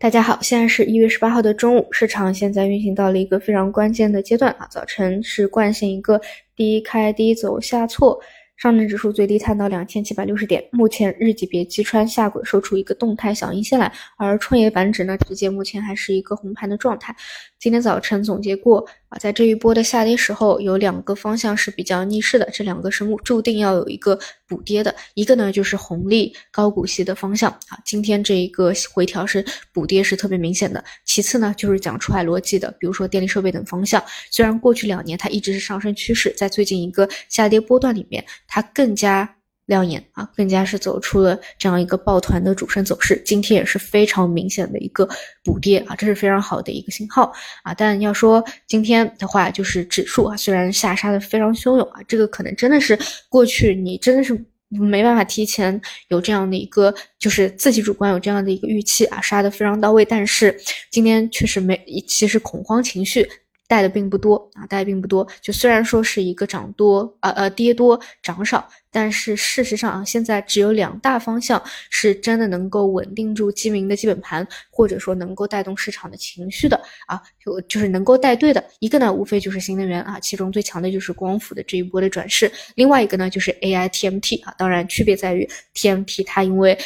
大家好，现在是1月18号的中午，市场现在运行到了一个非常关键的阶段啊，早晨是惯性一个低开低走下挫，上证指数最低探到2760点，目前日级别击穿下轨收出一个动态小阴线来，而创业板指呢直接目前还是一个红盘的状态。今天早晨总结过啊，在这一波的下跌时候有两个方向是比较逆势的，这两个是注定要有一个补跌的，一个呢就是红利高股息的方向啊，今天这一个回调是补跌是特别明显的。其次呢就是讲出海逻辑的，比如说电力设备等方向，虽然过去两年它一直是上升趋势，在最近一个下跌波段里面它更加亮眼啊，更加是走出了这样一个抱团的主升走势，今天也是非常明显的一个补跌啊，这是非常好的一个信号啊。但要说今天的话，就是指数啊，虽然下杀的非常汹涌啊，这个可能真的是过去你真的是没办法提前有这样的一个，就是自己主观有这样的一个预期啊，杀的非常到位，但是今天确实没，其实恐慌情绪带的并不多啊，带的并不多。就虽然说是一个涨多跌多涨少，但是事实上啊，现在只有两大方向是真的能够稳定住基民的基本盘，或者说能够带动市场的情绪的啊，就是能够带队的。一个呢，无非就是新能源啊，其中最强的就是光伏的这一波的转势；另外一个呢，就是 AI TMT 啊，当然区别在于 TMT 它因为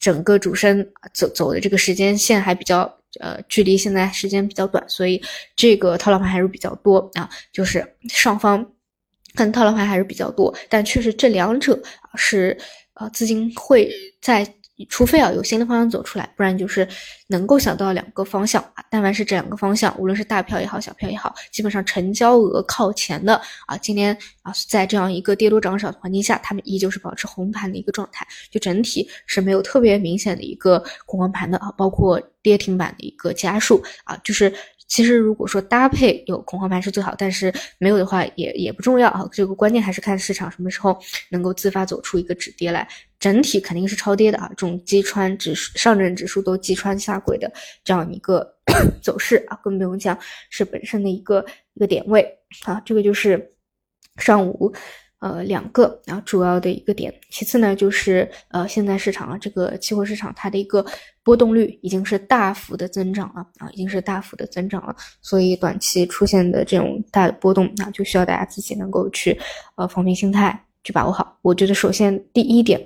整个主升走的这个时间线还比较。距离现在时间比较短，所以这个套牢盘还是比较多啊，就是上方跟套牢盘还是比较多，但确实这两者是资金会在，除非有新的方向走出来，不然就是能够想到两个方向啊。但凡是这两个方向，无论是大票也好，小票也好，基本上成交额靠前的啊，今天啊在这样一个跌多涨少的环境下，他们依旧是保持红盘的一个状态，就整体是没有特别明显的一个恐慌盘的啊，包括跌停板的一个家数啊，就是。其实如果说搭配有恐慌盘是最好，但是没有的话也不重要啊。这个关键还是看市场什么时候能够自发走出一个止跌来，整体肯定是超跌的啊，这种击穿指数，上证指数都击穿下轨的这样一个走势啊，更不用讲是本身的一个点位啊，这个就是上午两个啊主要的一个点。其次呢就是现在市场啊，这个期货市场它的一个波动率已经是大幅的增长了啊，已经是大幅的增长了，所以短期出现的这种大的波动啊，就需要大家自己能够去防平心态去把握好。我觉得首先第一点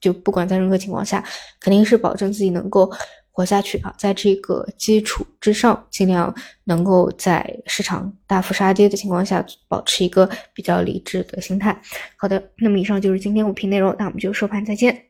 就不管在任何情况下，肯定是保证自己能够活下去啊，在这个基础之上，尽量能够在市场大幅杀跌的情况下，保持一个比较理智的心态。好的，那么以上就是今天午评内容，那我们就收盘再见。